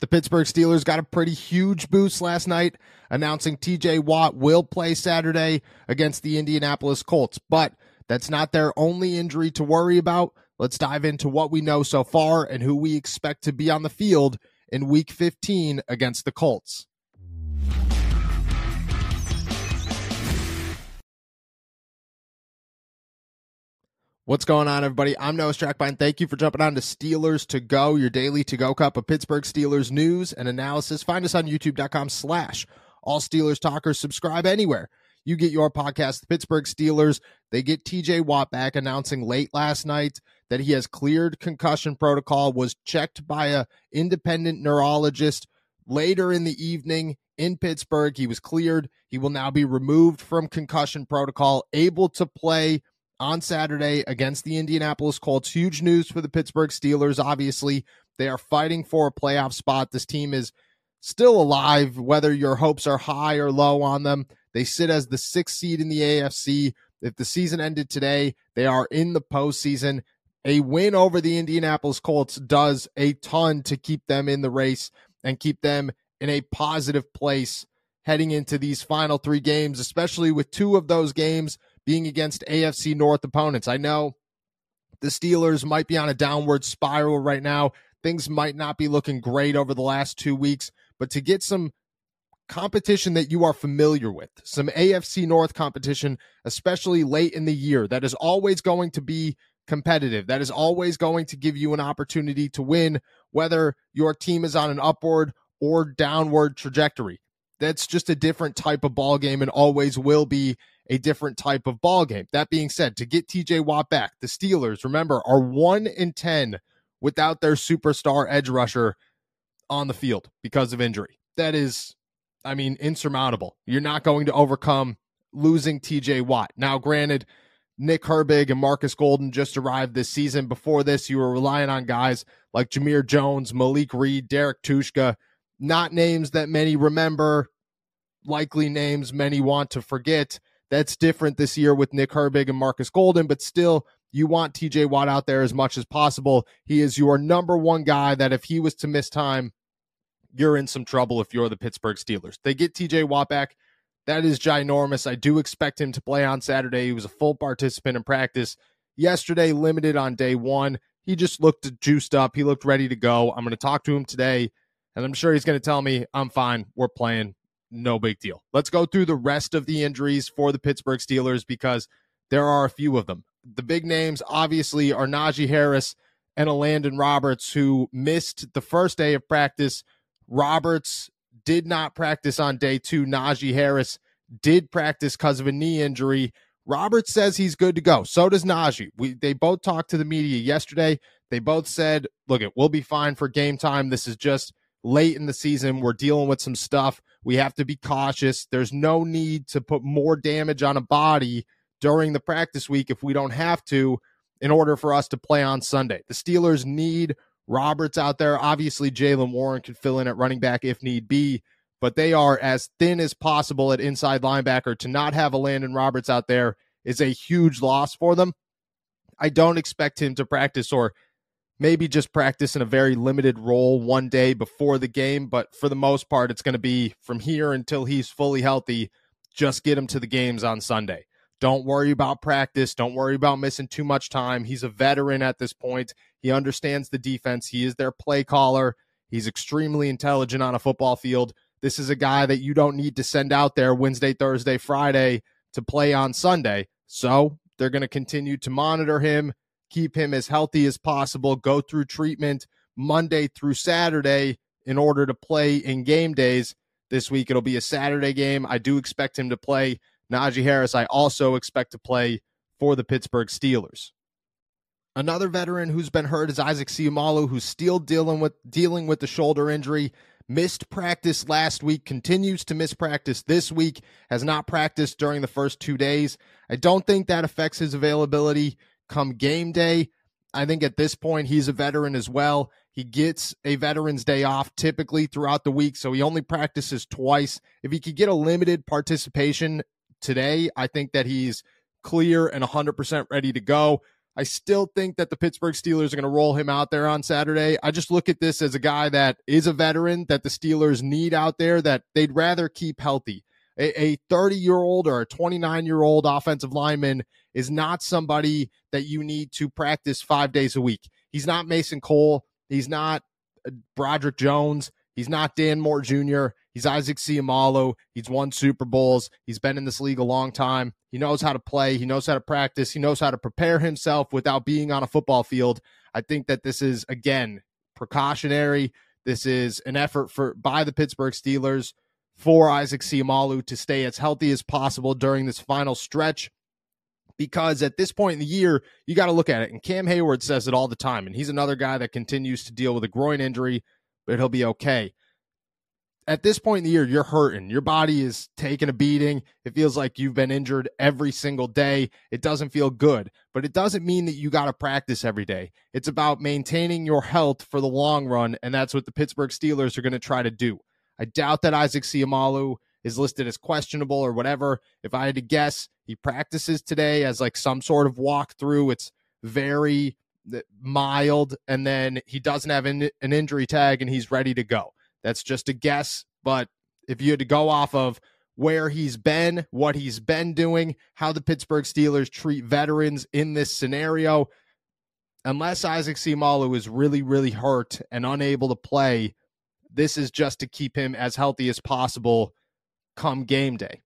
The Pittsburgh Steelers got a pretty huge boost last night, announcing T.J. Watt will play Saturday against the Indianapolis Colts. But that's not their only injury to worry about. Let's dive into what we know so far and who we expect to be on the field in Week 15 against the Colts. What's going on, everybody? I'm Noah Strackbine. Thank you for jumping on to Steelers To Go, your daily to-go cup of Pittsburgh Steelers news and analysis. Find us on YouTube.com/All Steelers Talkers. Subscribe anywhere you get your podcast. The Pittsburgh Steelers, they get T.J. Watt back, announcing late last night that he has cleared concussion protocol, was checked by an independent neurologist later in the evening in Pittsburgh. He was cleared. He will now be removed from concussion protocol, able to play on Saturday against the Indianapolis Colts. Huge news for the Pittsburgh Steelers. Obviously, they are fighting for a playoff spot. This team is still alive, whether your hopes are high or low on them. They sit as the 6th seed in the AFC. If the season ended today, they are in the postseason. A win over the Indianapolis Colts does a ton to keep them in the race and keep them in a positive place heading into these final three games, especially with two of those games being against AFC North opponents. I know the Steelers might be on a downward spiral right now. Things might not be looking great over the last 2 weeks, but to get some competition that you are familiar with, some AFC North competition, especially late in the year, that is always going to be competitive, that is always going to give you an opportunity to win, whether your team is on an upward or downward trajectory. That's just a different type of ball game and always will be a different type of ball game. That being said, to get T.J. Watt back, the Steelers, remember, are 1-10 without their superstar edge rusher on the field because of injury. That is, I mean, insurmountable. You're not going to overcome losing T.J. Watt. Now, granted, Nick Herbig and Marcus Golden just arrived this season. Before this, you were relying on guys like Jameer Jones, Malik Reed, Derek Tushka, not names that many remember, likely names many want to forget. That's different this year with Nick Herbig and Marcus Golden, but still, you want T.J. Watt out there as much as possible. He is your number one guy that if he was to miss time, you're in some trouble if you're the Pittsburgh Steelers. They get T.J. Watt back. That is ginormous. I do expect him to play on Saturday. He was a full participant in practice yesterday, limited on day one. He just looked juiced up. He looked ready to go. I'm going to talk to him today, and I'm sure he's going to tell me, I'm fine, we're playing, no big deal. Let's go through the rest of the injuries for the Pittsburgh Steelers because there are a few of them. The big names, obviously, are Najee Harris and Elandon Roberts, who missed the first day of practice. Roberts did not practice on day two. Najee Harris did practice because of a knee injury. Roberts says he's good to go. So does Najee. They both talked to the media yesterday. They both said, look, we'll be fine for game time. This is just late in the season. We're dealing with some stuff. We have to be cautious. There's no need to put more damage on a body during the practice week if we don't have to in order for us to play on Sunday. The Steelers need Roberts out there. Obviously, Jaylen Warren could fill in at running back if need be, but they are as thin as possible at inside linebacker. To not have Elandon Roberts out there is a huge loss for them. I don't expect him to practice, or maybe just practice in a very limited role one day before the game. But for the most part, it's going to be from here until he's fully healthy. Just get him to the games on Sunday. Don't worry about practice. Don't worry about missing too much time. He's a veteran at this point. He understands the defense. He is their play caller. He's extremely intelligent on a football field. This is a guy that you don't need to send out there Wednesday, Thursday, Friday to play on Sunday. So they're going to continue to monitor him, keep him as healthy as possible, go through treatment Monday through Saturday in order to play in game days. This week, it'll be a Saturday game. I do expect him to play. Najee Harris, I also expect to play for the Pittsburgh Steelers. Another veteran who's been hurt is Isaac Seumalo, who's still dealing with the shoulder injury. Missed practice last week, continues to miss practice this week, has not practiced during the first 2 days. I don't think that affects his availability come game day. I think at this point he's a veteran as well. He gets a veteran's day off typically throughout the week, so he only practices twice. If he could get a limited participation today, I think that he's clear and 100% ready to go. I still think that the Pittsburgh Steelers are going to roll him out there on Saturday. I just look at this as a guy that is a veteran that the Steelers need out there that they'd rather keep healthy. A 30-year-old or a 29-year-old offensive lineman is not somebody that you need to practice 5 days a week. He's not Mason Cole. He's not Broderick Jones. He's not Dan Moore Jr. He's Isaac Seumalo. He's won Super Bowls. He's been in this league a long time. He knows how to play. He knows how to practice. He knows how to prepare himself without being on a football field. I think that this is, again, precautionary. This is an effort by the Pittsburgh Steelers for Isaac Seumalo to stay as healthy as possible during this final stretch. Because at this point in the year, you got to look at it. And Cam Hayward says it all the time. And he's another guy that continues to deal with a groin injury, but he'll be okay. At this point in the year, you're hurting. Your body is taking a beating. It feels like you've been injured every single day. It doesn't feel good, but it doesn't mean that you got to practice every day. It's about maintaining your health for the long run, and that's what the Pittsburgh Steelers are going to try to do. I doubt that Isaac Seumalo is listed as questionable or whatever. If I had to guess, he practices today as like some sort of walkthrough. It's very mild, and then he doesn't have an injury tag, and he's ready to go. That's just a guess, but if you had to go off of where he's been, what he's been doing, how the Pittsburgh Steelers treat veterans in this scenario, unless Isaac Seumalo is really, really hurt and unable to play, this is just to keep him as healthy as possible come game day.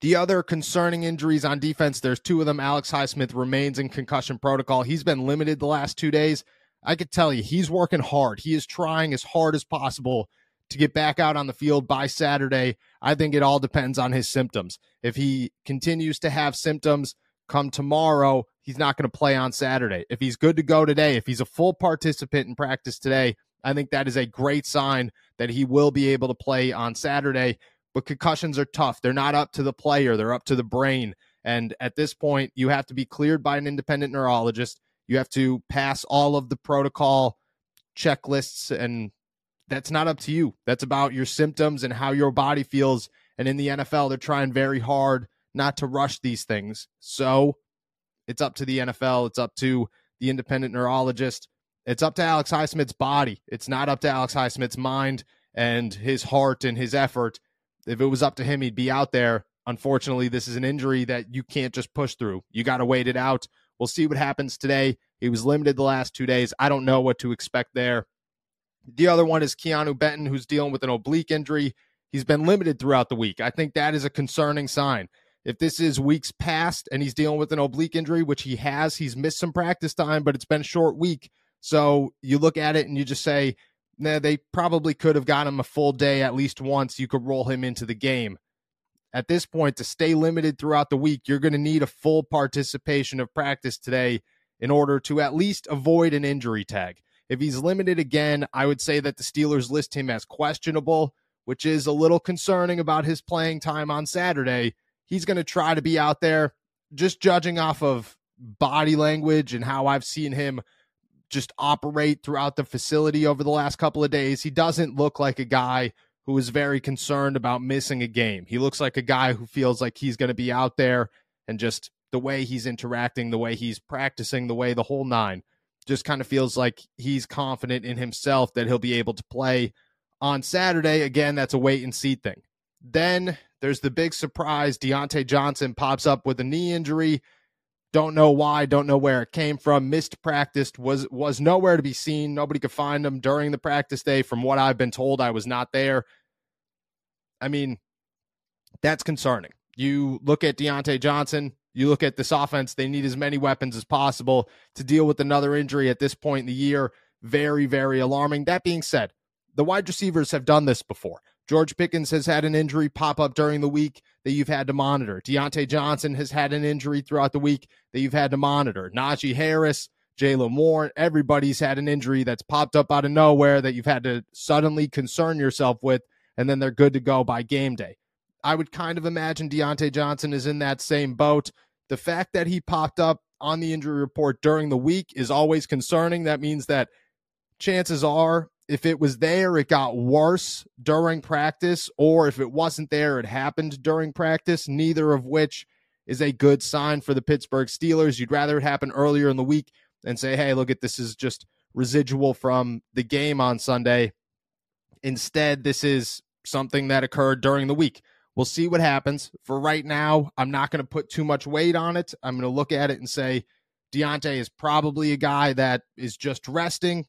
The other concerning injuries on defense, there's two of them. Alex Highsmith remains in concussion protocol. He's been limited the last 2 days. I could tell you he's working hard. He is trying as hard as possible to get back out on the field by Saturday. I think it all depends on his symptoms. If he continues to have symptoms come tomorrow, he's not going to play on Saturday. If he's good to go today, if he's a full participant in practice today, I think that is a great sign that he will be able to play on Saturday. But concussions are tough. They're not up to the player. They're up to the brain. And at this point, you have to be cleared by an independent neurologist. You have to pass all of the protocol checklists, and that's not up to you. That's about your symptoms and how your body feels. And in the NFL, they're trying very hard not to rush these things. So it's up to the NFL. It's up to the independent neurologist. It's up to Alex Highsmith's body. It's not up to Alex Highsmith's mind and his heart and his effort. If it was up to him, he'd be out there. Unfortunately, this is an injury that you can't just push through. You got to wait it out. We'll see what happens today. He was limited the last 2 days. I don't know what to expect there. The other one is Keanu Benton, who's dealing with an oblique injury. He's been limited throughout the week. I think that is a concerning sign. If this is weeks past and he's dealing with an oblique injury, which he has, he's missed some practice time, but it's been a short week. So you look at it and you just say, nah, they probably could have got him a full day at least once. You could roll him into the game. At this point, to stay limited throughout the week, you're going to need a full participation of practice today in order to at least avoid an injury tag. If he's limited again, I would say that the Steelers list him as questionable, which is a little concerning about his playing time on Saturday. He's going to try to be out there. Just judging off of body language and how I've seen him just operate throughout the facility over the last couple of days, he doesn't look like a guy who is very concerned about missing a game. He looks like a guy who feels like he's going to be out there, and just the way he's interacting, the way he's practicing, the way the whole nine, just kind of feels like he's confident in himself that he'll be able to play on Saturday. Again, that's a wait and see thing. Then there's the big surprise. Deontay Johnson pops up with a knee injury. Don't know why, don't know where it came from. Missed practice, was nowhere to be seen. Nobody could find him during the practice day. From what I've been told, I was not there. I mean, that's concerning. You look at Deontay Johnson, you look at this offense, they need as many weapons as possible to deal with another injury at this point in the year. Very, very alarming. That being said, the wide receivers have done this before. George Pickens has had an injury pop up during the week that you've had to monitor. Deontay Johnson has had an injury throughout the week that you've had to monitor. Najee Harris, Jaylen Warren. Everybody's had an injury that's popped up out of nowhere that you've had to suddenly concern yourself with, and then they're good to go by game day. I would kind of imagine Deontay Johnson is in that same boat. The fact that he popped up on the injury report during the week is always concerning. That means that chances are, if it was there, it got worse during practice, or if it wasn't there, it happened during practice, neither of which is a good sign for the Pittsburgh Steelers. You'd rather it happen earlier in the week and say, hey, look, this is just residual from the game on Sunday. Instead, this is something that occurred during the week. We'll see what happens. For right now, I'm not going to put too much weight on it. I'm going to look at it and say Deontay is probably a guy that is just resting.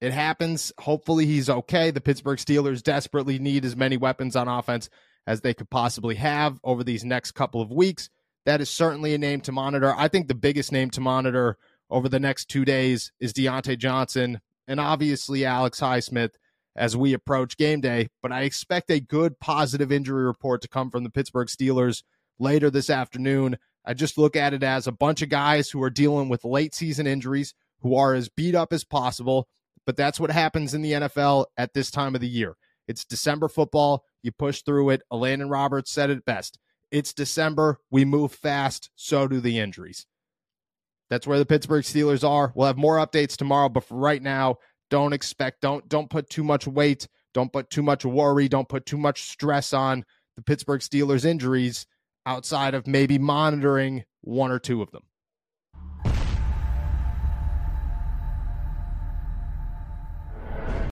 It happens. Hopefully he's okay. The Pittsburgh Steelers desperately need as many weapons on offense as they could possibly have over these next couple of weeks. That is certainly a name to monitor. I think the biggest name to monitor over the next 2 days is Deontay Johnson and obviously Alex Highsmith as we approach game day, but I expect a good positive injury report to come from the Pittsburgh Steelers later this afternoon. I just look at it as a bunch of guys who are dealing with late season injuries who are as beat up as possible, but that's what happens in the NFL at this time of the year. It's December football. You push through it. Elandon Roberts said it best. It's December. We move fast. So do the injuries. That's where the Pittsburgh Steelers are. We'll have more updates tomorrow, but for right now, don't put too much weight, don't put too much worry, don't put too much stress on the Pittsburgh Steelers injuries outside of maybe monitoring one or two of them.